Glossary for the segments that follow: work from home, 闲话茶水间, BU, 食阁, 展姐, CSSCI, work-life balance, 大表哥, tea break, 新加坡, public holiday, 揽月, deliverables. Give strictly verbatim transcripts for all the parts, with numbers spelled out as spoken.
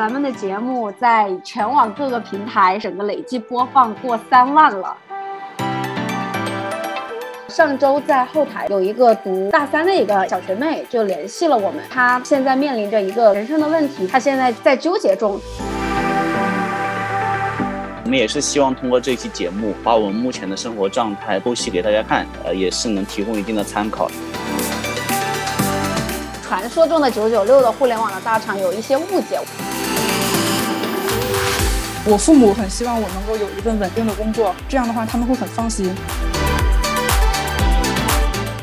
咱们的节目在全网各个平台整个累计播放过三万了。上周在后台有一个读大三的一个小学妹就联系了我们，她现在面临着一个人生的问题，她现在在纠结中。我们也是希望通过这期节目把我们目前的生活状态剖析给大家看，呃，也是能提供一定的参考。传说中的九九六的互联网的大厂有一些误解。我父母很希望我能够有一份稳定的工作，这样的话他们会很放心。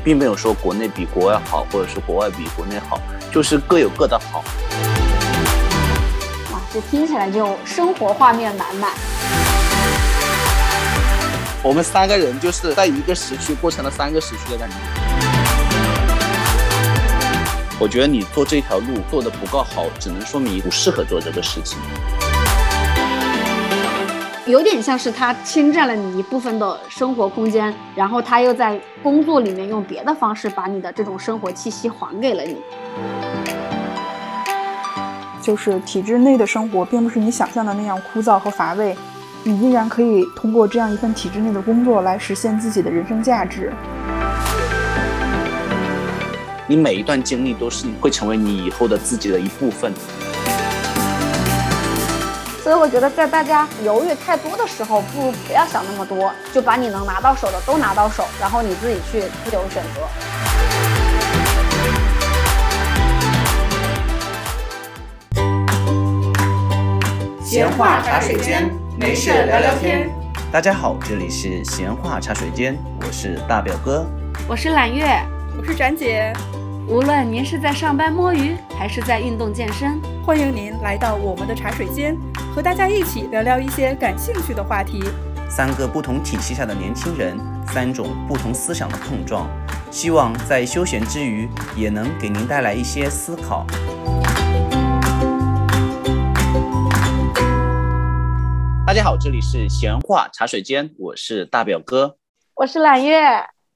并没有说国内比国外好，或者是国外比国内好，就是各有各的好。哇，这听起来就生活画面满满。我们三个人就是在一个时区过成了三个时区的感觉。我觉得你做这条路做得不够好，只能说明不适合做这个事情。有点像是他侵占了你一部分的生活空间，然后他又在工作里面用别的方式把你的这种生活气息还给了你。就是体制内的生活并不是你想象的那样枯燥和乏味，你依然可以通过这样一份体制内的工作来实现自己的人生价值。你每一段经历都是会成为你以后的自己的一部分。所以我觉得在大家犹豫太多的时候，不如不要想那么多，就把你能拿到手的都拿到手，然后你自己去自由选择。闲话茶水间，没事聊聊天。大家好，这里是闲话茶水间，我是大表哥，我是揽月，我是展姐。无论您是在上班摸鱼，还是在运动健身，欢迎您来到我们的茶水间，和大家一起聊聊一些感兴趣的话题。三个不同体系下的年轻人，三种不同思想的碰撞，希望在休闲之余，也能给您带来一些思考。大家好，这里是闲话茶水间，我是大表哥，我是揽月，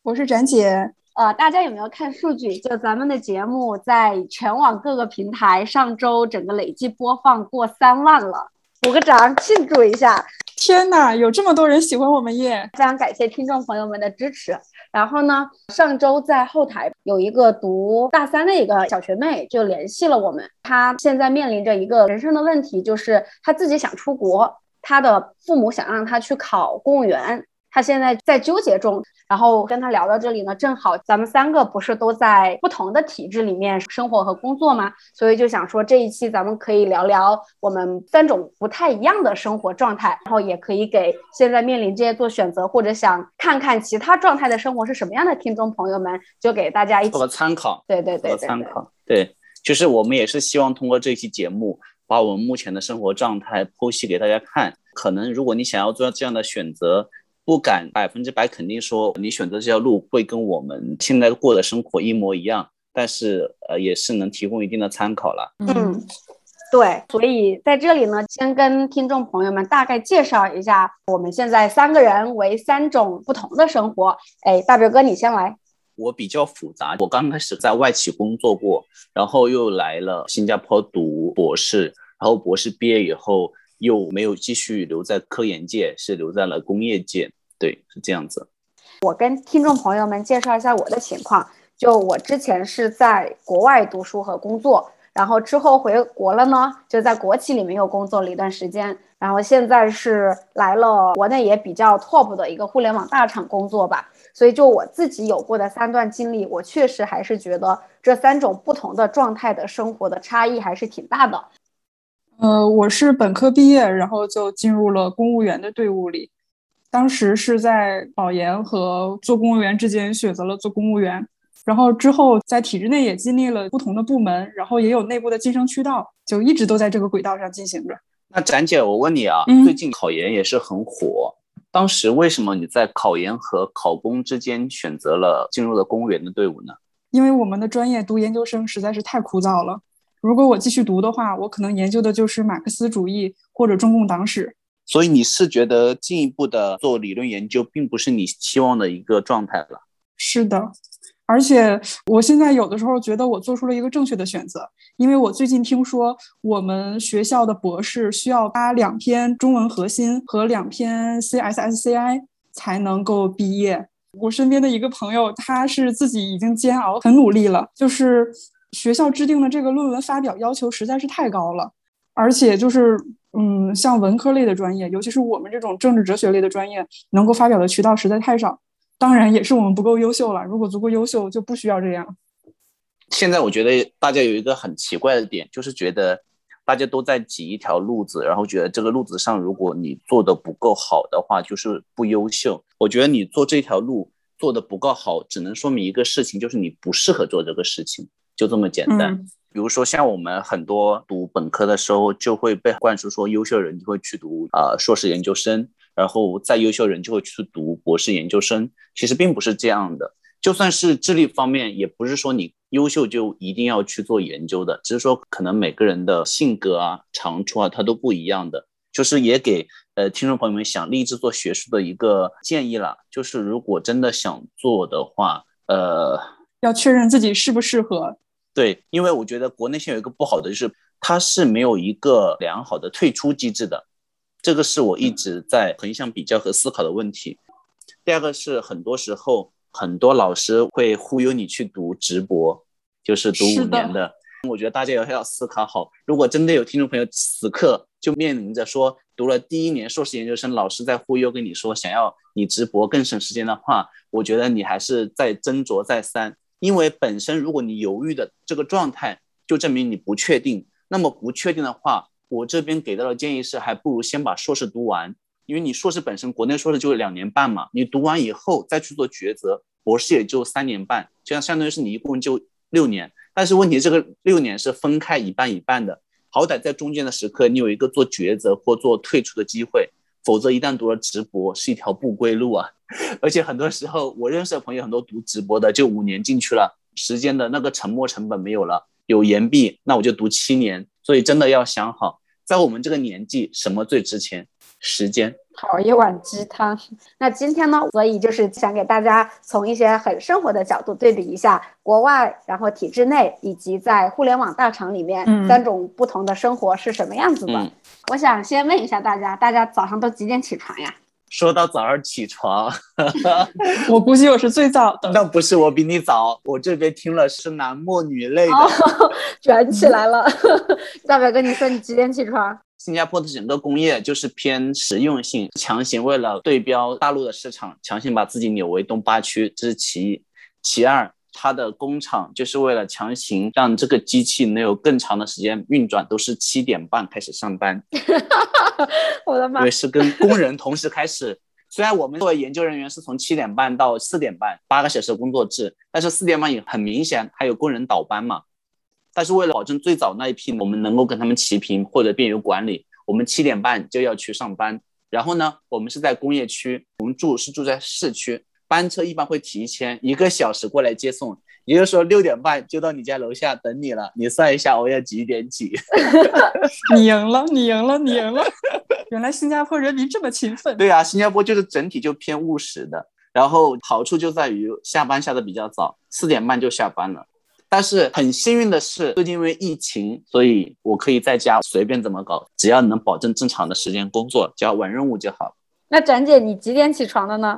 我是展姐。呃，大家有没有看数据？就咱们的节目在全网各个平台上周整个累计播放过三万了，鼓个掌庆祝一下！天哪，有这么多人喜欢我们耶！非常感谢听众朋友们的支持。然后呢，上周在后台有一个读大三的一个小学妹就联系了我们，她现在面临着一个人生的问题，就是她自己想出国。他的父母想让他去考公务员，他现在在纠结中。然后跟他聊到这里呢，正好咱们三个不是都在不同的体制里面生活和工作吗？所以就想说这一期咱们可以聊聊我们三种不太一样的生活状态，然后也可以给现在面临这些做选择或者想看看其他状态的生活是什么样的听众朋友们，就给大家一起做个参考。对对对，做个参考。对，就是我们也是希望通过这期节目把我们目前的生活状态剖析给大家看，可能如果你想要做这样的选择，不敢百分之百肯定说你选择这条路会跟我们现在过的生活一模一样，但是呃也是能提供一定的参考了。嗯，对，所以在这里呢，先跟听众朋友们大概介绍一下，我们现在三个人为三种不同的生活。哎，大表哥你先来。我比较复杂，我刚开始在外企工作过，然后又来了新加坡读博士，然后博士毕业以后又没有继续留在科研界，是留在了工业界。对，是这样子。我跟听众朋友们介绍一下我的情况，就我之前是在国外读书和工作，然后之后回国了呢，就在国企里面又工作了一段时间，然后现在是来了国内也比较 top 的一个互联网大厂工作吧。所以就我自己有过的三段经历，我确实还是觉得这三种不同的状态的生活的差异还是挺大的。呃，我是本科毕业，然后就进入了公务员的队伍里，当时是在保研和做公务员之间选择了做公务员，然后之后在体制内也经历了不同的部门，然后也有内部的晋升渠道，就一直都在这个轨道上进行着。那展姐我问你啊、嗯、最近考研也是很火，当时为什么你在考研和考公之间选择了进入了公务员的队伍呢？因为我们的专业读研究生实在是太枯燥了，如果我继续读的话，我可能研究的就是马克思主义或者中共党史。所以你是觉得进一步的做理论研究并不是你期望的一个状态了？是的，而且我现在有的时候觉得我做出了一个正确的选择，因为我最近听说我们学校的博士需要发两篇中文核心和两篇 C S S C I 才能够毕业。我身边的一个朋友，他是自己已经煎熬很努力了，就是学校制定的这个论文发表要求实在是太高了，而且就是嗯，像文科类的专业，尤其是我们这种政治哲学类的专业，能够发表的渠道实在太少。当然也是我们不够优秀了，如果足够优秀就不需要这样。现在我觉得大家有一个很奇怪的点，就是觉得大家都在挤一条路子，然后觉得这个路子上如果你做的不够好的话就是不优秀。我觉得你做这条路做的不够好，只能说明一个事情，就是你不适合做这个事情，就这么简单、嗯、比如说像我们很多读本科的时候就会被灌输说优秀人就会去读、呃、硕士研究生，然后再优秀人就会去读博士研究生，其实并不是这样的。就算是智力方面，也不是说你优秀就一定要去做研究的，只是说可能每个人的性格啊、长处啊，它都不一样的。就是也给呃听众朋友们想立志做学术的一个建议啦，就是如果真的想做的话，呃，要确认自己适不适合。对，因为我觉得国内现在有一个不好的就是，它是没有一个良好的退出机制的。这个是我一直在横向比较和思考的问题。第二个是很多时候很多老师会忽悠你去读直博，就是读五年 的, 的我觉得大家要思考好，如果真的有听众朋友此刻就面临着说读了第一年硕士研究生，老师在忽悠跟你说想要你直博更省时间的话，我觉得你还是在斟酌再三。因为本身如果你犹豫的这个状态就证明你不确定，那么不确定的话，我这边给到的建议是还不如先把硕士读完，因为你硕士本身国内硕士就两年半嘛，你读完以后再去做抉择，博士也就三年半，这样相当于是你一共就六年。但是问题这个六年是分开一半一半的，好歹在中间的时刻你有一个做抉择或做退出的机会，否则一旦读了直博是一条不归路啊。而且很多时候我认识的朋友很多读直博的就五年进去了，时间的那个沉没成本没有了，有延毕那我就读七年。所以真的要想好，在我们这个年纪什么最值钱？时间。好一碗鸡汤。那今天呢，所以就是想给大家从一些很生活的角度对比一下国外，然后体制内，以及在互联网大厂里面、嗯、三种不同的生活是什么样子的、嗯、我想先问一下大家，大家早上都几点起床呀？说到早上起床我估计我是最早的。那不是，我比你早，我这边听了是男默女类的、哦、卷起来了大表哥你说你几点起床？新加坡的整个工业就是偏实用性，强行为了对标大陆的市场，强行把自己扭为东八区，这是其一。其二，它的工厂就是为了强行让这个机器能有更长的时间运转，都是七点半开始上班我的妈，因为是跟工人同时开始虽然我们作为研究人员是从七点半到四点半八个小时工作制，但是四点半也很明显还有工人倒班嘛。但是为了保证最早那一批我们能够跟他们齐平或者便于管理，我们七点半就要去上班。然后呢，我们是在工业区，我们住是住在市区，班车一般会提前一个小时过来接送，也就是说六点半就到你家楼下等你了。你算一下我要几点起你赢了你赢了你赢了原来新加坡人民这么勤奋。对啊，新加坡就是整体就偏务实的，然后好处就在于下班下的比较早，四点半就下班了。但是很幸运的是，最近因为疫情，所以我可以在家随便怎么搞，只要能保证正常的时间工作，只要完任务就好。那展姐你几点起床的呢？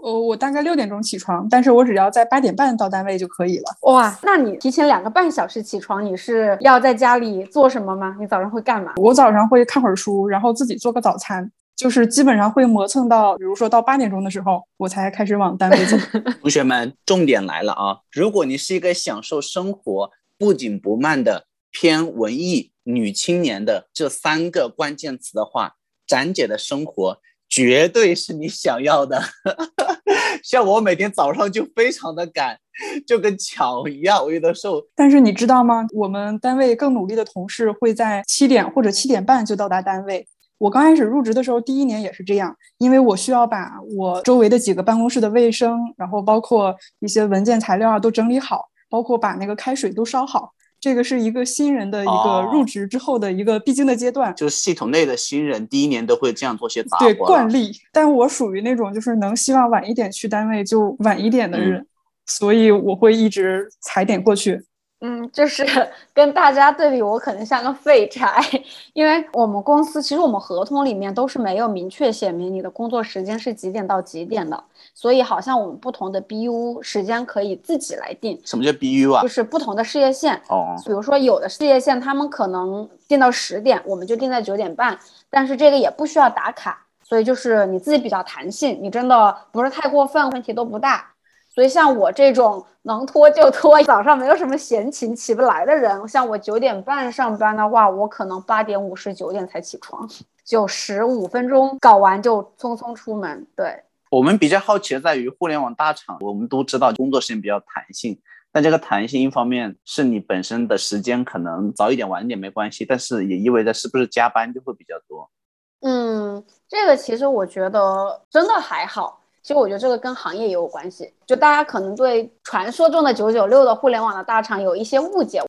哦、我大概六点钟起床，但是我只要在八点半到单位就可以了。哇，那你提前两个半小时起床，你是要在家里做什么吗？你早上会干嘛？我早上会看会儿书，然后自己做个早餐，就是基本上会磨蹭到比如说到八点钟的时候我才开始往单位走同学们重点来了啊！如果你是一个享受生活不紧不慢的偏文艺女青年的这三个关键词的话，展姐的生活绝对是你想要的像我每天早上就非常的赶，就跟抢一样，我有的时候。但是你知道吗，我们单位更努力的同事会在七点或者七点半就到达单位。我刚开始入职的时候，第一年也是这样，因为我需要把我周围的几个办公室的卫生，然后包括一些文件材料啊都整理好，包括把那个开水都烧好。这个是一个新人的一个入职之后的一个必经的阶段、哦、就是系统内的新人第一年都会这样做些杂活，对，惯例。但我属于那种就是能希望晚一点去单位就晚一点的人、嗯、所以我会一直踩点过去。嗯，就是跟大家对比，我可能像个废柴，因为我们公司其实我们合同里面都是没有明确写明你的工作时间是几点到几点的，所以好像我们不同的 B U 时间可以自己来定。什么叫 B U 啊？就是不同的事业线。哦，比如说有的事业线他们可能定到十点，我们就定在九点半，但是这个也不需要打卡，所以就是你自己比较弹性，你真的不是太过分，问题都不大。所以像我这种能拖就拖，早上没有什么闲情起不来的人，像我九点半上班的话，我可能八点五十九点才起床，就十五分钟搞完就匆匆出门。对，我们比较好奇的在于互联网大厂，我们都知道工作时间比较弹性，但这个弹性一方面是你本身的时间可能早一点晚一点没关系，但是也意味着是不是加班就会比较多。嗯，这个其实我觉得真的还好。其实我觉得这个跟行业也有关系，就大家可能对传说中的九九六的互联网的大厂有一些误解，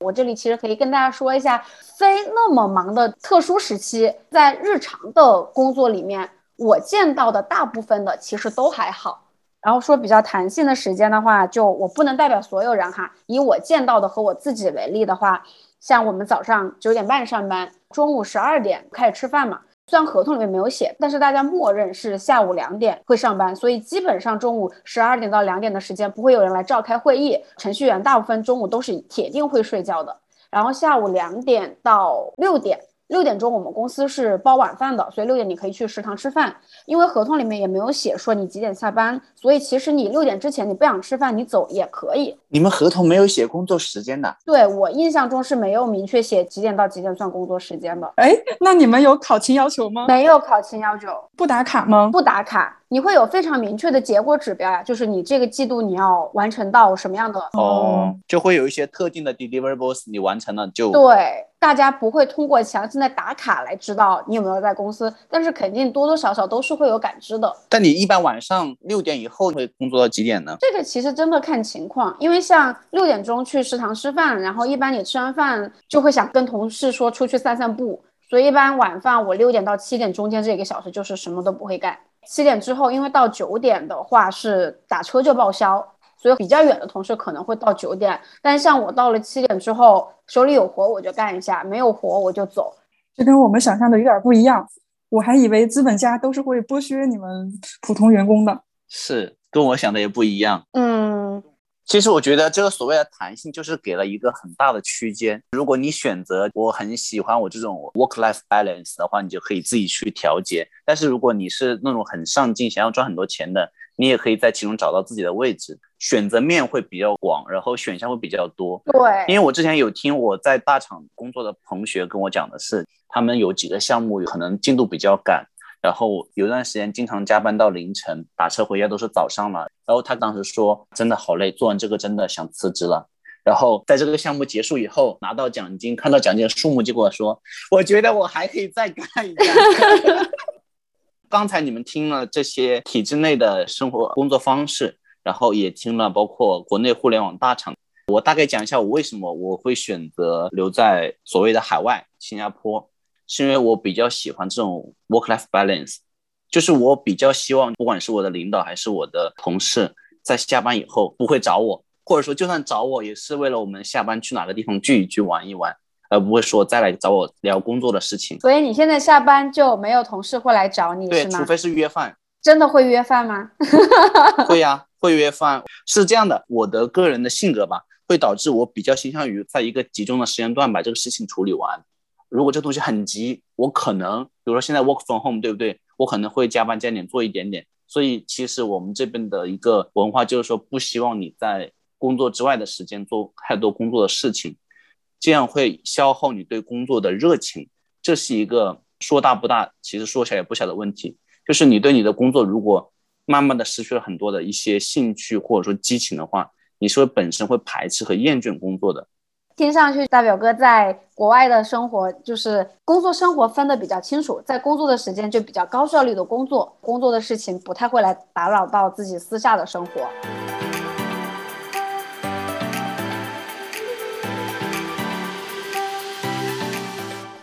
我这里其实可以跟大家说一下非那么忙的特殊时期，在日常的工作里面我见到的大部分的其实都还好，然后说比较弹性的时间的话，就我不能代表所有人哈，以我见到的和我自己为例的话，像我们早上九点半上班，中午十二点开始吃饭嘛，虽然合同里面没有写，但是大家默认是下午两点会上班，所以基本上中午十二点到两点的时间不会有人来召开会议，程序员大部分中午都是铁定会睡觉的。然后下午两点到六点，六点钟我们公司是包晚饭的，所以六点你可以去食堂吃饭，因为合同里面也没有写说你几点下班，所以其实你六点之前你不想吃饭你走也可以。你们合同没有写工作时间的？对，我印象中是没有明确写几点到几点算工作时间的。哎，那你们有考勤要求吗？没有考勤要求。不打卡吗？不打卡。你会有非常明确的结果指标呀，就是你这个季度你要完成到什么样的哦，就会有一些特定的 deliverables 你完成了就对。大家不会通过强行的打卡来知道你有没有在公司，但是肯定多多少少都是会有感知的。但你一般晚上六点以后会工作到几点呢？这个其实真的看情况，因为像六点钟去食堂吃饭，然后一般你吃完饭就会想跟同事说出去散散步，所以一般晚饭我六点到七点中间这一个小时就是什么都不会干。七点之后，因为到九点的话是打车就报销，所以比较远的同事可能会到九点，但像我到了七点之后，手里有活我就干一下，没有活我就走。这跟我们想象的有点不一样，我还以为资本家都是会剥削你们普通员工的。是，跟我想的也不一样。嗯，其实我觉得这个所谓的弹性就是给了一个很大的区间，如果你选择我很喜欢我这种 work-life balance 的话，你就可以自己去调节，但是如果你是那种很上进想要赚很多钱的，你也可以在其中找到自己的位置，选择面会比较广，然后选项会比较多。对，因为我之前有听我在大厂工作的同学跟我讲的是，他们有几个项目可能进度比较赶，然后有段时间经常加班到凌晨，打车回家都是早上了，然后他当时说真的好累，做完这个真的想辞职了，然后在这个项目结束以后拿到奖金，看到奖金的数目，结果说我觉得我还可以再干一干。刚才你们听了这些体制内的生活工作方式，然后也听了包括国内互联网大厂，我大概讲一下我为什么我会选择留在所谓的海外新加坡，是因为我比较喜欢这种 work-life balance， 就是我比较希望不管是我的领导还是我的同事在下班以后不会找我，或者说就算找我也是为了我们下班去哪个地方聚一聚玩一玩，而不会说再来找我聊工作的事情。所以你现在下班就没有同事会来找你？对，是吗？除非是约饭。真的会约饭吗？会呀、啊，会约饭。是这样的，我的个人的性格吧，会导致我比较倾向于在一个集中的时间段把这个事情处理完。如果这东西很急，我可能比如说现在 work from home 对不对，我可能会加班加点做一点点，所以其实我们这边的一个文化就是说不希望你在工作之外的时间做太多工作的事情，这样会消耗你对工作的热情。这是一个说大不大其实说小也不小的问题，就是你对你的工作如果慢慢的失去了很多的一些兴趣或者说激情的话，你是会本身会排斥和厌倦工作的。听上去大表哥在国外的生活就是工作生活分得比较清楚，在工作的时间就比较高效率的工作，工作的事情不太会来打扰到自己私下的生活。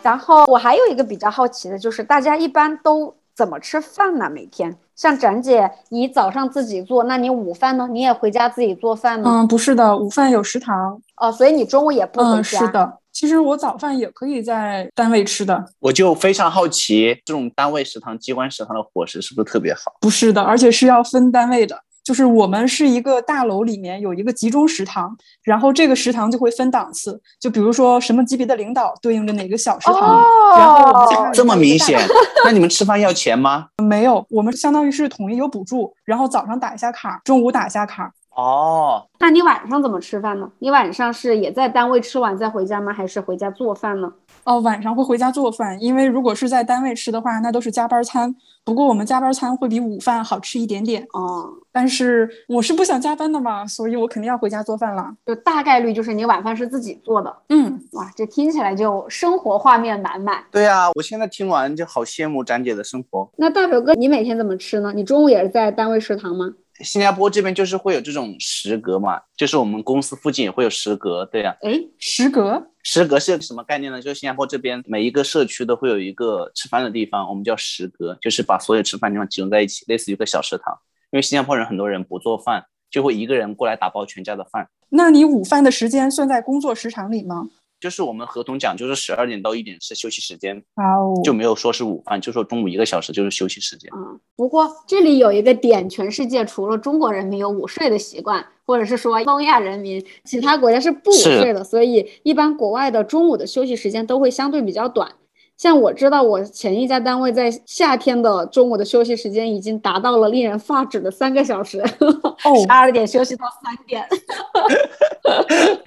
然后我还有一个比较好奇的就是大家一般都怎么吃饭呢？每天像展姐你早上自己做，那你午饭呢，你也回家自己做饭吗？嗯，不是的，午饭有食堂。哦，所以你中午也不回家。嗯，是的，其实我早饭也可以在单位吃的。我就非常好奇这种单位食堂机关食堂的伙食是不是特别好？不是的，而且是要分单位的，就是我们是一个大楼里面有一个集中食堂，然后这个食堂就会分档次，就比如说什么级别的领导对应着哪个小食堂。哦，然后我们这么明显。那你们吃饭要钱吗？没有，我们相当于是统一有补助，然后早上打一下卡，中午打一下卡。哦，那你晚上怎么吃饭呢？你晚上是也在单位吃完再回家吗？还是回家做饭呢？哦，晚上会回家做饭，因为如果是在单位吃的话，那都是加班餐。不过我们加班餐会比午饭好吃一点点。哦，但是我是不想加班的嘛，所以我肯定要回家做饭了。就大概率就是你晚饭是自己做的。嗯，哇，这听起来就生活画面满满。对啊，我现在听完就好羡慕展姐的生活。那大表哥你每天怎么吃呢？你中午也是在单位食堂吗？新加坡这边就是会有这种食阁嘛，就是我们公司附近也会有食阁。对啊。诶，食阁食阁是什么概念呢？就是新加坡这边每一个社区都会有一个吃饭的地方，我们叫食阁，就是把所有吃饭的地方集中在一起，类似于一个小食堂。因为新加坡人很多人不做饭，就会一个人过来打包全家的饭。那你午饭的时间算在工作时长里吗？就是我们合同讲就是十二点到一点是休息时间。哦，就没有说是午饭，就说中午一个小时就是休息时间。嗯，不过这里有一个点，全世界除了中国人民有午睡的习惯，或者是说东亚人民，其他国家是不午睡的，所以一般国外的中午的休息时间都会相对比较短。像我知道我前一家单位在夏天的中午的休息时间已经达到了令人发指的三个小时，十二点休息到三点。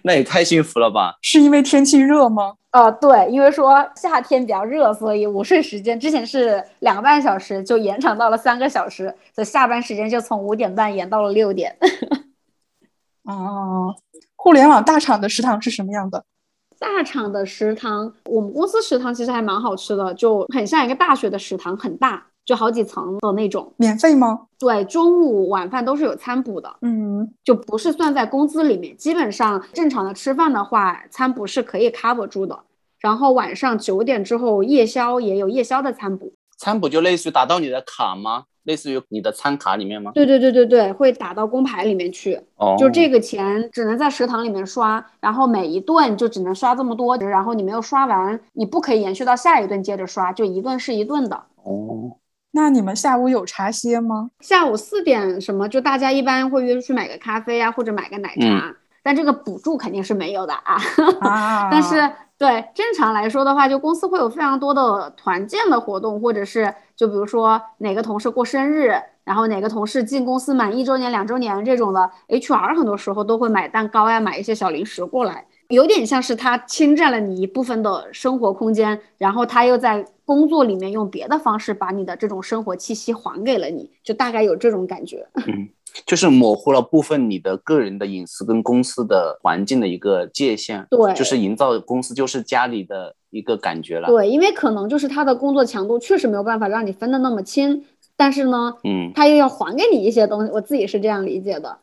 那也太幸福了吧？是因为天气热吗？呃，对，因为说夏天比较热，所以午睡时间之前是两个半小时，就延长到了三个小时，所以下班时间就从五点半延到了六点。哦，互联网大厂的食堂是什么样的？大厂的食堂，我们公司食堂其实还蛮好吃的，就很像一个大学的食堂，很大，就好几层的那种。免费吗？对，中午晚饭都是有餐补的。嗯，就不是算在工资里面，基本上正常的吃饭的话，餐补是可以 cover 住的。然后晚上九点之后夜宵也有夜宵的餐补。餐补就类似于打到你的卡吗？类似于你的餐卡里面吗？对对对对对，会打到工牌里面去。哦，就这个钱只能在食堂里面刷，然后每一顿就只能刷这么多，然后你没有刷完，你不可以延续到下一顿接着刷，就一顿是一顿的。哦，那你们下午有茶歇吗？下午四点什么，就大家一般会约去买个咖啡啊，或者买个奶茶。嗯，但这个补助肯定是没有的啊。啊但是对，正常来说的话，就公司会有非常多的团建的活动，或者是就比如说哪个同事过生日，然后哪个同事进公司满一周年两周年这种的， H R 很多时候都会买蛋糕呀，买一些小零食过来，有点像是他侵占了你一部分的生活空间，然后他又在工作里面用别的方式把你的这种生活气息还给了你，就大概有这种感觉。嗯，就是模糊了部分你的个人的隐私跟公司的环境的一个界限。对，就是营造公司就是家里的一个感觉了。对，因为可能就是他的工作强度确实没有办法让你分得那么清，但是呢，嗯，他又要还给你一些东西，我自己是这样理解的。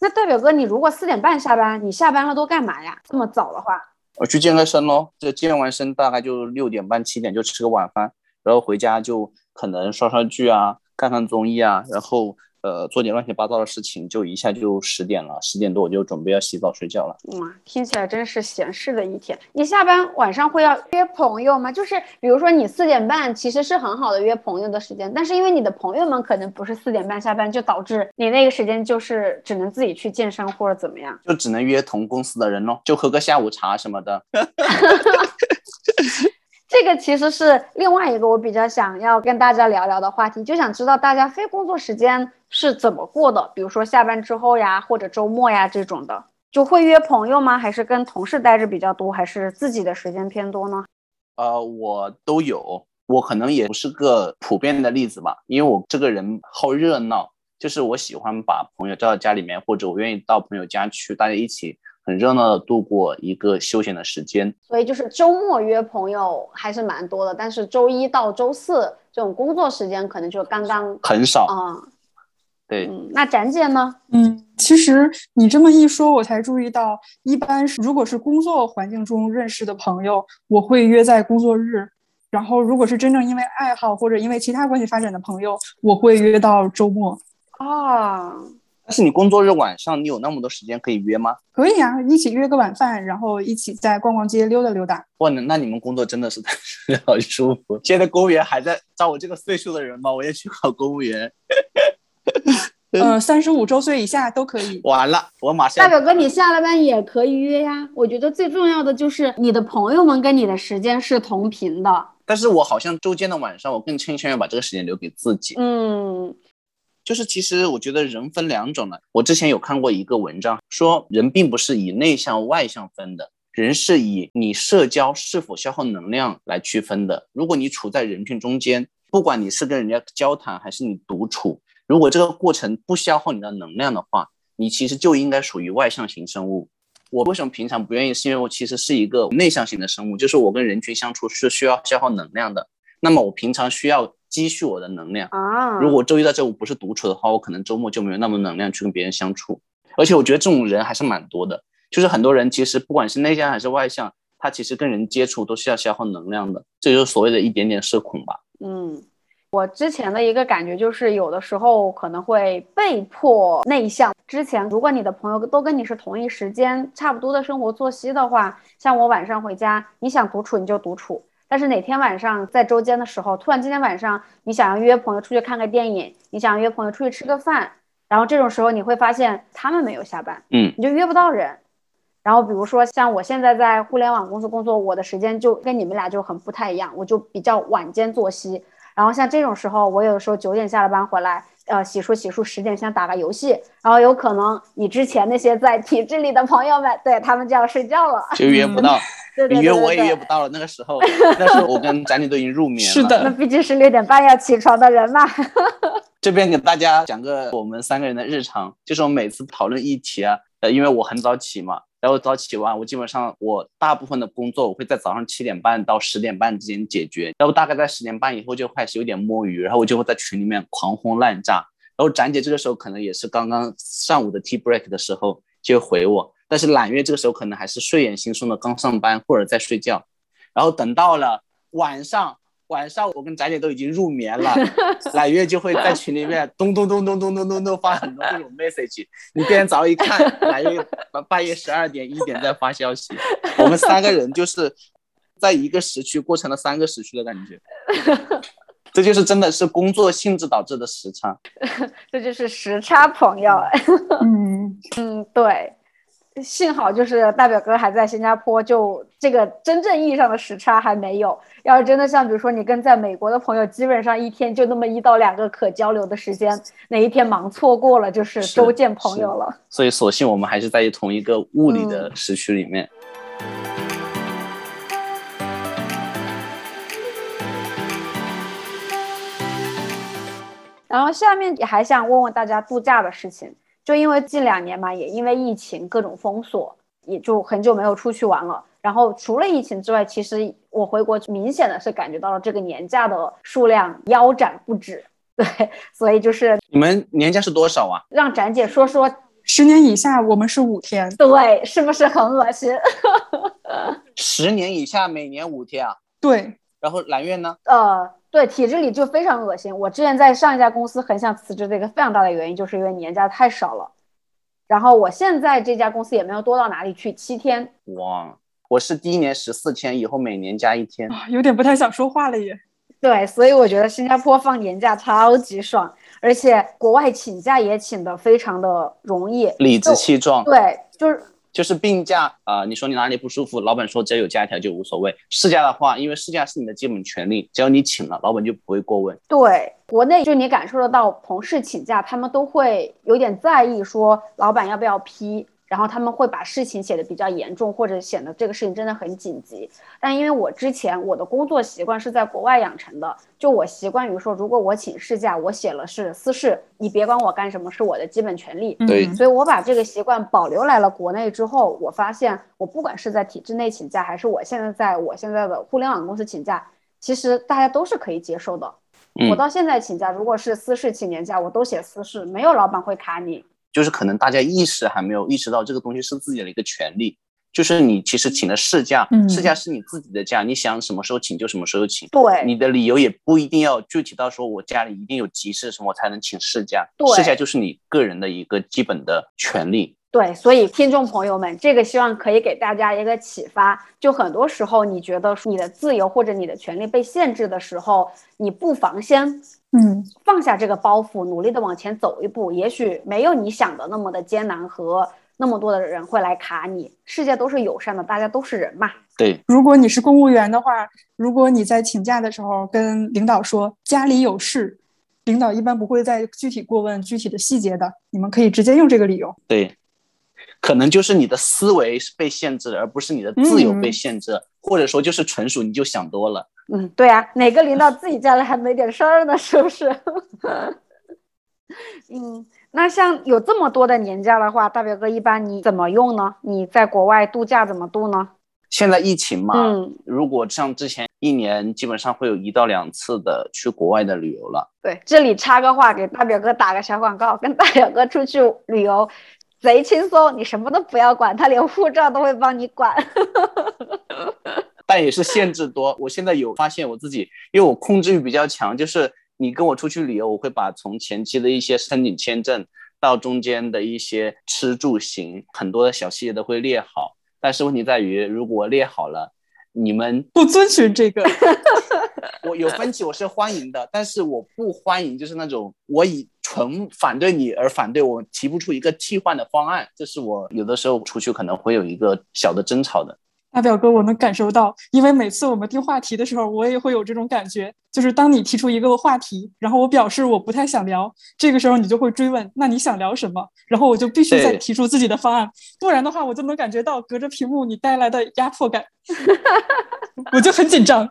那大表哥，你如果四点半下班，你下班了都干嘛呀？这么早的话，我去健个身咯，这健完身大概就六点半七点就吃个晚饭，然后回家就可能刷刷剧啊，看看综艺啊，然后呃，做点乱七八糟的事情，就一下就十点了，十点多我就准备要洗澡睡觉了。哇，听起来真是闲适的一天。你下班晚上会要约朋友吗？就是比如说你四点半其实是很好的约朋友的时间，但是因为你的朋友们可能不是四点半下班，就导致你那个时间就是只能自己去健身或者怎么样，就只能约同公司的人咯，就喝个下午茶什么的。这个其实是另外一个我比较想要跟大家聊聊的话题，就想知道大家非工作时间是怎么过的，比如说下班之后呀，或者周末呀这种的，就会约朋友吗？还是跟同事待着比较多，还是自己的时间偏多呢？呃，我都有，我可能也不是个普遍的例子吧，因为我这个人好热闹，就是我喜欢把朋友叫到家里面，或者我愿意到朋友家去，大家一起很热闹的度过一个休闲的时间。所以就是周末约朋友还是蛮多的，但是周一到周四这种工作时间可能就刚刚很少。嗯，对。嗯，那展姐呢？嗯，其实你这么一说我才注意到，一般如果是工作环境中认识的朋友，我会约在工作日，然后如果是真正因为爱好或者因为其他关系发展的朋友，我会约到周末啊。但是你工作日晚上你有那么多时间可以约吗？可以啊，一起约个晚饭，然后一起再逛逛街溜达溜达。哇，那你们工作真的是好舒服。现在公务员还在找我这个岁数的人吗？我也去考公务员。呃，三十五周岁以下都可以。完了，我马上。大表哥，你下了班也可以约呀。我觉得最重要的就是你的朋友们跟你的时间是同频的。但是我好像周间的晚上，我更倾向于把这个时间留给自己。嗯。就是其实我觉得人分两种呢，我之前有看过一个文章说，人并不是以内向外向分的，人是以你社交是否消耗能量来区分的。如果你处在人群中间，不管你是跟人家交谈还是你独处，如果这个过程不消耗你的能量的话，你其实就应该属于外向型生物。我为什么平常不愿意，是因为我其实是一个内向型的生物，就是我跟人群相处是需要消耗能量的，那么我平常需要积蓄我的能量啊。如果周一到周五不是独处的话，我可能周末就没有那么能量去跟别人相处。而且我觉得这种人还是蛮多的，就是很多人其实不管是内向还是外向，他其实跟人接触都是要消耗能量的，这就是所谓的一点点社恐吧。嗯，我之前的一个感觉就是有的时候可能会被迫内向。之前如果你的朋友都跟你是同一时间差不多的生活作息的话，像我晚上回家你想独处你就独处，但是哪天晚上在周间的时候，突然今天晚上你想要约朋友出去看个电影，你想要约朋友出去吃个饭，然后这种时候你会发现他们没有下班，嗯，你就约不到人。然后比如说像我现在在互联网公司工作，我的时间就跟你们俩就很不太一样，我就比较晚间作息。然后像这种时候，我有的时候九点下了班回来，呃，洗漱洗漱，十点想打个游戏，然后有可能你之前那些在体制里的朋友们，对他们就要睡觉了，就约不到。对对对对对，你约我也约不到了。那个时候那时候我跟展姐都已经入眠了。是的，那毕竟是六点半要起床的人嘛。这边给大家讲个我们三个人的日常，就是我每次讨论议题啊，呃，因为我很早起嘛，然后早起完我基本上我大部分的工作我会在早上七点半到十点半之间解决，然后大概在十点半以后就开始有点摸鱼，然后我就会在群里面狂轰滥炸。然后展姐这个时候可能也是刚刚上午的 tea break 的时候就回我，但是揽月这个时候可能还是睡眼惺忪的刚上班或者在睡觉。然后等到了晚上晚上我跟翟姐都已经入眠了，揽月就会在群里面咚咚咚咚咚咚咚咚发很多这种 message。 你别人早一看，揽月半夜十二点一点在发消息。我们三个人就是在一个时区过成了三个时区的感觉。这就是真的是工作性质导致的时差。这就是时差朋友。嗯嗯，对，幸好就是大表哥还在新加坡，就这个真正意义上的时差还没有。要是真的像比如说你跟在美国的朋友，基本上一天就那么一到两个可交流的时间，哪一天忙错过了就是周见朋友了。所以索性我们还是在同一个物理的时区里面。嗯，然后下面也还想问问大家度假的事情。就因为近两年嘛，也因为疫情各种封锁，也就很久没有出去玩了。然后除了疫情之外，其实我回国明显的是感觉到了这个年假的数量腰斩不止。对，所以就是你们年假是多少啊？让展姐说说。十年以下我们是五天。对，是不是很恶心？十年以下每年五天啊？对。然后揽月呢？呃，对，体制里就非常恶心。我之前在上一家公司很想辞职的一个非常大的原因，就是因为年假太少了。然后我现在这家公司也没有多到哪里去，七天。哇，我是第一年十四天，以后每年加一天。有点不太想说话了也。对，所以我觉得新加坡放年假超级爽，而且国外请假也请得非常的容易，理直气壮。对，就是。就是病假，呃，你说你哪里不舒服，老板说只要有假条就无所谓。事假的话，因为事假是你的基本权利，只要你请了，老板就不会过问。对，国内就你感受得到，同事请假，他们都会有点在意，说老板要不要批，然后他们会把事情写得比较严重，或者显得这个事情真的很紧急。但因为我之前我的工作习惯是在国外养成的，就我习惯于说，如果我请事假，我写了是私事，你别管我干什么，是我的基本权利。对，所以我把这个习惯保留来了国内之后，我发现我不管是在体制内请假，还是我现在在我现在的互联网公司请假，其实大家都是可以接受的。我到现在请假，如果是私事请年假，我都写私事，没有老板会卡你。就是可能大家意识还没有意识到这个东西是自己的一个权利。就是你其实请了事假，嗯，事假是你自己的假，你想什么时候请就什么时候请，对，你的理由也不一定要具体到说我家里一定有急事什么我才能请事假，对，事假就是你个人的一个基本的权利。对，所以听众朋友们，这个希望可以给大家一个启发，就很多时候你觉得你的自由或者你的权利被限制的时候，你不妨先嗯放下这个包袱，努力的往前走一步，也许没有你想的那么的艰难和那么多的人会来卡你，世界都是友善的，大家都是人嘛。对，如果你是公务员的话，如果你在请假的时候跟领导说家里有事，领导一般不会再具体过问具体的细节的，你们可以直接用这个理由。对，可能就是你的思维是被限制的，而不是你的自由被限制，嗯，或者说就是纯属你就想多了。嗯，对啊，哪个领导自己家里还没点事儿呢，是不是？嗯，那像有这么多的年假的话，大表哥一般你怎么用呢？你在国外度假怎么度呢？现在疫情嘛，嗯，如果像之前一年基本上会有一到两次的去国外的旅游了。对，这里插个话，给大表哥打个小广告，跟大表哥出去旅游贼轻松，你什么都不要管，他连护照都会帮你管。但也是限制多，我现在有发现我自己，因为我控制欲比较强，就是你跟我出去旅游，我会把从前期的一些申请签证到中间的一些吃住行很多的小细节都会列好，但是问题在于如果列好了你们不遵循这个，我有分歧我是欢迎的，但是我不欢迎就是那种我以纯反对你而反对，我提不出一个替换的方案，这是我有的时候出去可能会有一个小的争吵的。大表哥我能感受到，因为每次我们定话题的时候我也会有这种感觉，就是当你提出一个话题，然后我表示我不太想聊，这个时候你就会追问那你想聊什么，然后我就必须再提出自己的方案，不然的话我就能感觉到隔着屏幕你带来的压迫感。我就很紧张。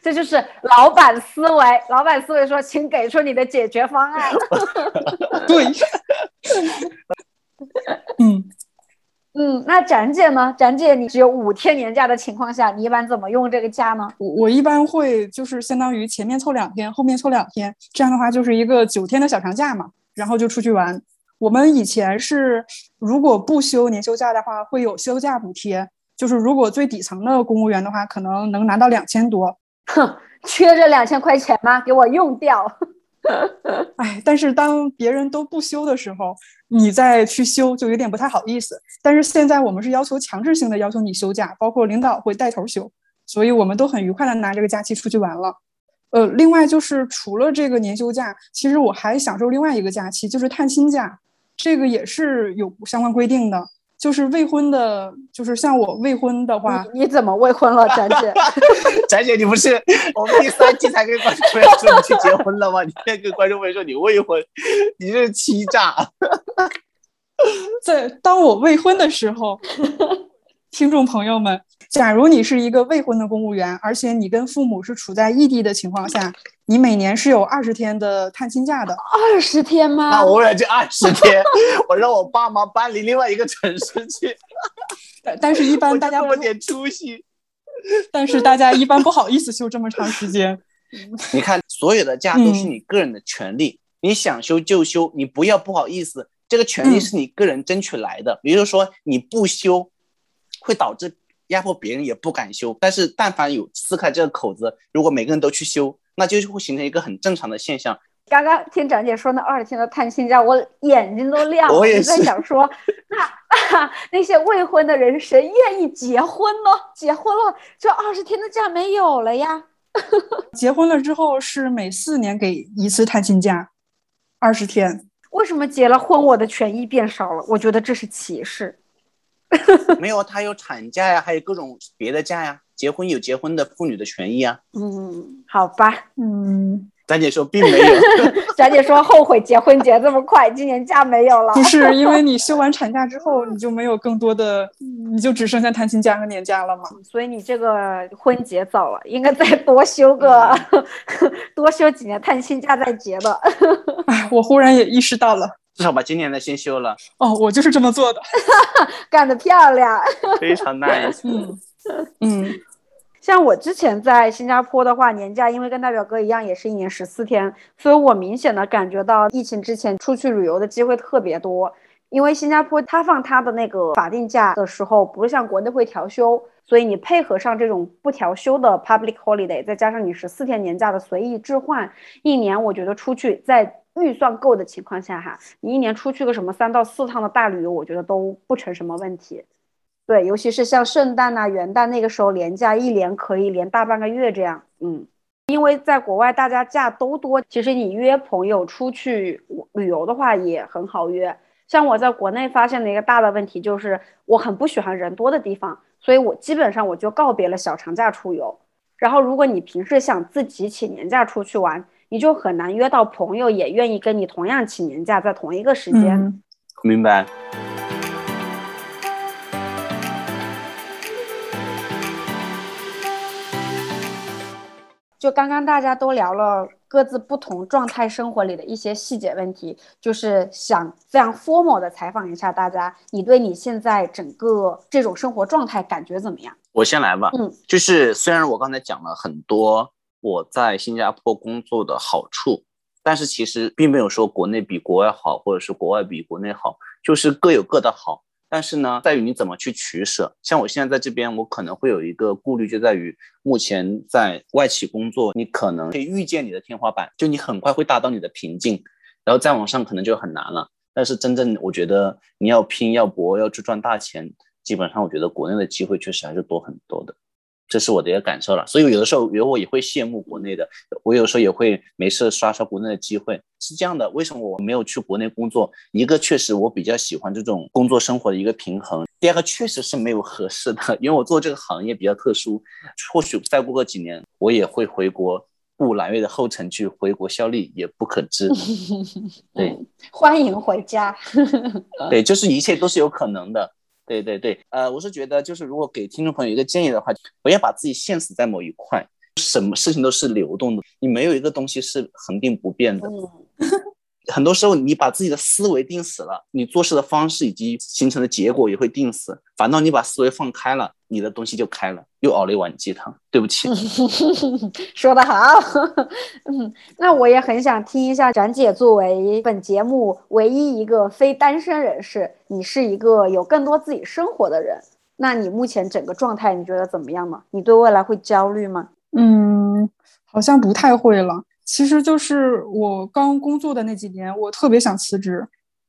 这就是老板思维，老板思维说请给出你的解决方案。对。嗯嗯，那展姐呢？展姐你只有五天年假的情况下，你一般怎么用这个假呢？我我一般会就是相当于前面凑两天后面凑两天，这样的话就是一个九天的小长假嘛，然后就出去玩。我们以前是如果不休年休假的话会有休假补贴，就是如果最底层的公务员的话可能能拿到两千多。哼，缺这两千块钱吗？给我用掉。哎，但是当别人都不休的时候你再去休就有点不太好意思，但是现在我们是要求强制性的要求你休假，包括领导会带头休，所以我们都很愉快的拿这个假期出去玩了。呃，另外就是除了这个年休假，其实我还享受另外一个假期，就是探亲假，这个也是有相关规定的，就是未婚的，就是像我未婚的话， 你, 你怎么未婚了，展姐？展姐，你不是我们第三期才跟观众朋友说你去结婚了吗？你现在跟观众朋友说你未婚，你这是欺诈。在当我未婚的时候，听众朋友们，假如你是一个未婚的公务员，而且你跟父母是处在异地的情况下，你每年是有二十天的探亲假的。二十天吗？那我也就二十天，我让我爸妈搬离另外一个城市去。但是一般大家我有点出息，但是大家一般不好意思休这么长时间。你看，所有的假都是你个人的权利，嗯，你想休就休，你不要不好意思，这个权利是你个人争取来的。嗯，比如说你不休，会导致压迫别人也不敢休，但是但凡有撕开这个口子，如果每个人都去休，那就会形成一个很正常的现象。刚刚听展姐说那二十天的探亲假，我眼睛都亮了。我也是在想说，那、啊啊、那些未婚的人谁愿意结婚呢？结婚了就二十天的假没有了呀。结婚了之后是每四年给一次探亲假，二十天。为什么结了婚我的权益变少了？我觉得这是歧视。没有，他有产假呀，还有各种别的假呀。结婚有结婚的妇女的权益啊。嗯，好吧，嗯，展姐说并没有。展姐说后悔结婚结这么快，今年假没有了。不是因为你休完产假之后，你就没有更多的，你就只剩下探亲假和年假了嘛。所以你这个婚结早了，应该再多休个、嗯、多休几年探亲假再结的。哎，我忽然也意识到了。至少把今年的先休了。哦，我就是这么做的。干得漂亮。非常 nice。 嗯嗯，像我之前在新加坡的话，年假因为跟大表哥一样也是一年十四天，所以我明显的感觉到疫情之前出去旅游的机会特别多，因为新加坡它放它的那个法定假的时候，不是像国内会调休，所以你配合上这种不调休的 public holiday， 再加上你十四天年假的随意置换，一年我觉得出去在预算够的情况下哈，你一年出去个什么三到四趟的大旅游，我觉得都不成什么问题。对，尤其是像圣诞啊、元旦那个时候连假，一连可以连大半个月这样。嗯，因为在国外大家假都多，其实你约朋友出去旅游的话也很好约。像我在国内发现的一个大的问题就是，我很不喜欢人多的地方，所以我基本上我就告别了小长假出游。然后，如果你平时想自己请年假出去玩，你就很难约到朋友也愿意跟你同样请年假在同一个时间。嗯，明白。就刚刚大家都聊了各自不同状态生活里的一些细节问题，就是想这样 formal 的采访一下大家，你对你现在整个这种生活状态感觉怎么样？我先来吧。嗯，就是虽然我刚才讲了很多我在新加坡工作的好处，但是其实并没有说国内比国外好，或者是国外比国内好，就是各有各的好。但是呢，在于你怎么去取舍。像我现在在这边，我可能会有一个顾虑，就在于目前在外企工作，你可能可以预见你的天花板，就你很快会达到你的瓶颈，然后再往上可能就很难了。但是真正我觉得你要拼要搏要去赚大钱，基本上我觉得国内的机会确实还是多很多的，这是我的一个感受了。所以有的时候我也会羡慕国内的，我有时候也会没事刷刷国内的机会，是这样的。为什么我没有去国内工作？一个确实我比较喜欢这种工作生活的一个平衡，第二个确实是没有合适的，因为我做这个行业比较特殊，或许再过个几年我也会回国不揽月的后尘去回国效力也不可知。对，欢迎回家。对，就是一切都是有可能的。对对对，呃，我是觉得就是如果给听众朋友一个建议的话，不要把自己限死在某一块，什么事情都是流动的，你没有一个东西是恒定不变的。很多时候你把自己的思维定死了，你做事的方式以及形成的结果也会定死，反倒你把思维放开了，你的东西就开了。又熬了一碗鸡汤，对不起。说得好。嗯，那我也很想听一下展姐，作为本节目唯一一个非单身人士，你是一个有更多自己生活的人，那你目前整个状态你觉得怎么样呢？你对未来会焦虑吗？嗯，好像不太会了。其实就是我刚工作的那几年，我特别想辞职，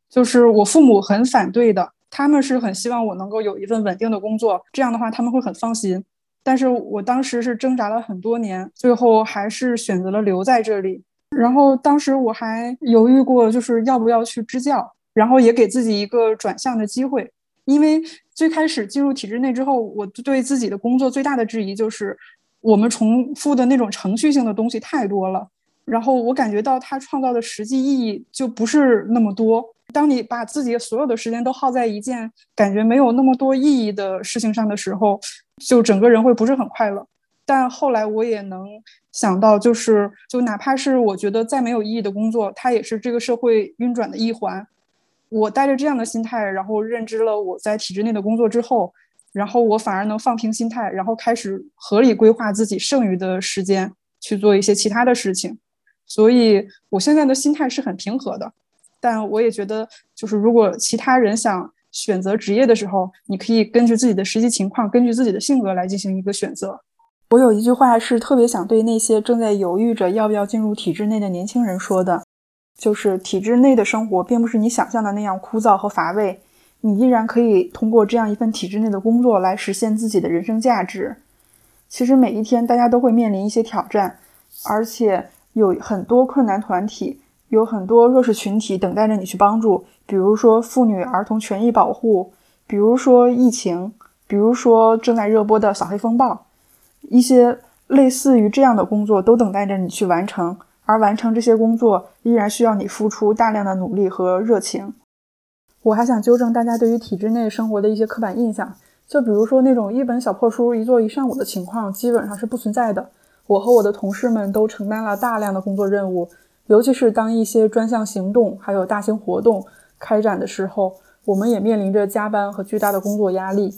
就是我父母很反对的，他们是很希望我能够有一份稳定的工作，这样的话他们会很放心。但是我当时是挣扎了很多年，最后还是选择了留在这里。然后当时我还犹豫过，就是要不要去支教，然后也给自己一个转向的机会。因为最开始进入体制内之后，我对自己的工作最大的质疑就是我们重复的那种程序性的东西太多了，然后我感觉到它创造的实际意义就不是那么多。当你把自己所有的时间都耗在一件感觉没有那么多意义的事情上的时候，就整个人会不是很快乐。但后来我也能想到，就是就哪怕是我觉得再没有意义的工作，它也是这个社会运转的一环。我带着这样的心态，然后认知了我在体制内的工作之后，然后我反而能放平心态，然后开始合理规划自己剩余的时间去做一些其他的事情。所以我现在的心态是很平和的，但我也觉得就是如果其他人想选择职业的时候，你可以根据自己的实际情况，根据自己的性格来进行一个选择。我有一句话是特别想对那些正在犹豫着要不要进入体制内的年轻人说的，就是体制内的生活并不是你想象的那样枯燥和乏味，你依然可以通过这样一份体制内的工作来实现自己的人生价值。其实每一天大家都会面临一些挑战，而且有很多困难团体，有很多弱势群体等待着你去帮助，比如说妇女儿童权益保护，比如说疫情，比如说正在热播的小黑风暴，一些类似于这样的工作都等待着你去完成，而完成这些工作依然需要你付出大量的努力和热情。我还想纠正大家对于体制内生活的一些刻板印象，就比如说那种一本小破书一坐一上午的情况基本上是不存在的。我和我的同事们都承担了大量的工作任务，尤其是当一些专项行动还有大型活动开展的时候，我们也面临着加班和巨大的工作压力。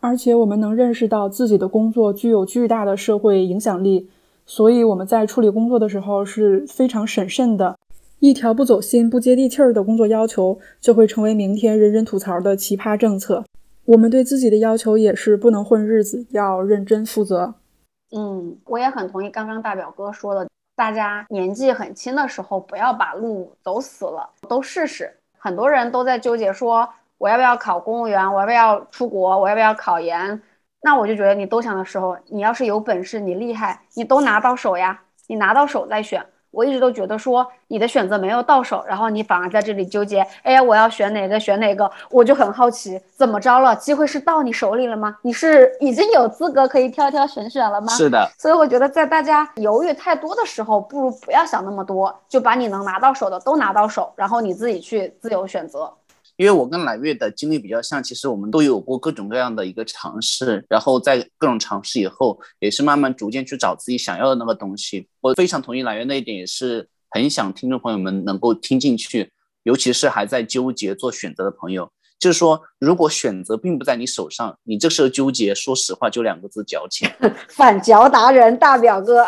而且我们能认识到自己的工作具有巨大的社会影响力，所以我们在处理工作的时候是非常审慎的，一条不走心、不接地气儿的工作要求，就会成为明天人人吐槽的奇葩政策。我们对自己的要求也是不能混日子，要认真负责。嗯，我也很同意刚刚大表哥说的，大家年纪很轻的时候不要把路走死了，都试试。很多人都在纠结说，我要不要考公务员，我要不要出国，我要不要考研。那我就觉得你都想的时候，你要是有本事，你厉害，你都拿到手呀，你拿到手再选。我一直都觉得说你的选择没有到手，然后你反而在这里纠结，哎呀，我要选哪个选哪个，我就很好奇怎么着了，机会是到你手里了吗？你是已经有资格可以挑挑选选了吗？是的。所以我觉得在大家犹豫太多的时候，不如不要想那么多，就把你能拿到手的都拿到手，然后你自己去自由选择。因为我跟揽月的经历比较像，其实我们都有过各种各样的一个尝试，然后在各种尝试以后，也是慢慢逐渐去找自己想要的那个东西。我非常同意揽月那一点，也是很想听众朋友们能够听进去，尤其是还在纠结做选择的朋友，就是说如果选择并不在你手上，你这时候纠结，说实话就两个字，矫情。反矫达人大表哥。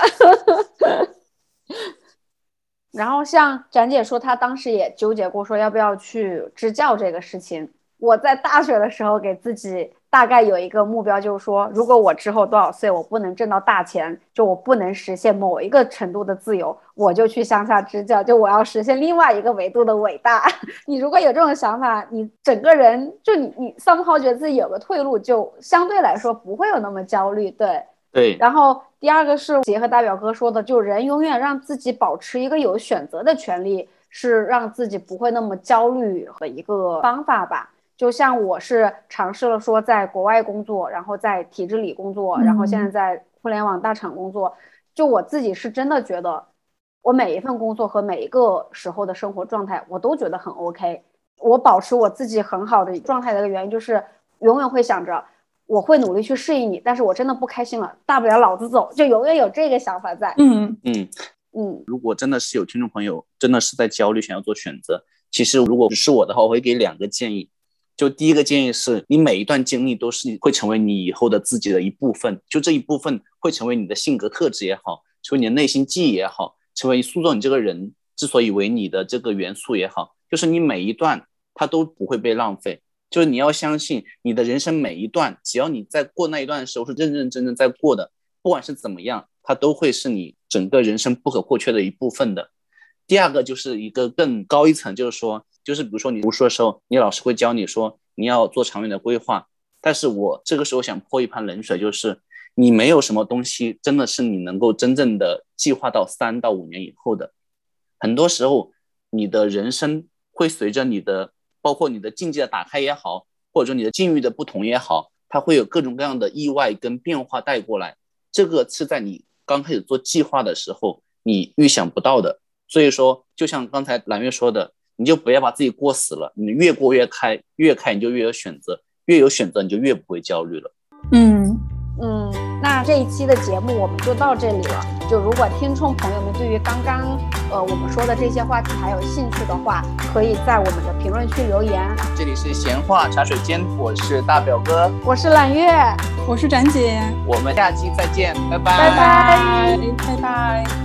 然后像展姐说，她当时也纠结过说要不要去支教这个事情。我在大学的时候给自己大概有一个目标，就是说如果我之后多少岁我不能挣到大钱，就我不能实现某一个程度的自由，我就去乡下支教，就我要实现另外一个维度的伟大。你如果有这种想法，你整个人就你你somehow觉得自己有个退路，就相对来说不会有那么焦虑。对对。然后第二个是结合大表哥说的，就人永远让自己保持一个有选择的权利，是让自己不会那么焦虑的一个方法吧。就像我是尝试了说在国外工作，然后在体制里工作，然后现在在互联网大厂工作，就我自己是真的觉得我每一份工作和每一个时候的生活状态我都觉得很 OK。 我保持我自己很好的状态的原因，就是永远会想着我会努力去适应你，但是我真的不开心了，大不了老子走，就永远有这个想法在。嗯嗯嗯。如果真的是有听众朋友真的是在焦虑想要做选择，其实如果是我的话，我会给两个建议。就第一个建议是，你每一段经历都是会成为你以后的自己的一部分，就这一部分会成为你的性格特质也好，成为你的内心记忆也好，成为塑造你这个人之所以为你的这个元素也好，就是你每一段它都不会被浪费。就是你要相信你的人生每一段，只要你在过那一段的时候是认认真真在过的，不管是怎么样，它都会是你整个人生不可或缺的一部分的。第二个就是一个更高一层，就是说就是比如说你读书的时候，你老师会教你说你要做长远的规划，但是我这个时候想泼一盆冷水，就是你没有什么东西真的是你能够真正的计划到三到五年以后的。很多时候你的人生会随着你的包括你的境界的打开也好，或者说你的境遇的不同也好，它会有各种各样的意外跟变化带过来，这个是在你刚开始做计划的时候你预想不到的。所以说就像刚才揽月说的，你就不要把自己过死了，你越过越开，越开你就越有选择，越有选择你就越不会焦虑了。嗯嗯，那这一期的节目我们就到这里了。就如果听众朋友们对于刚刚呃我们说的这些话题还有兴趣的话，可以在我们的评论区留言。这里是闲话茶水间，我是大表哥，我是揽月，我是展姐，我们下期再见，拜拜拜拜拜拜。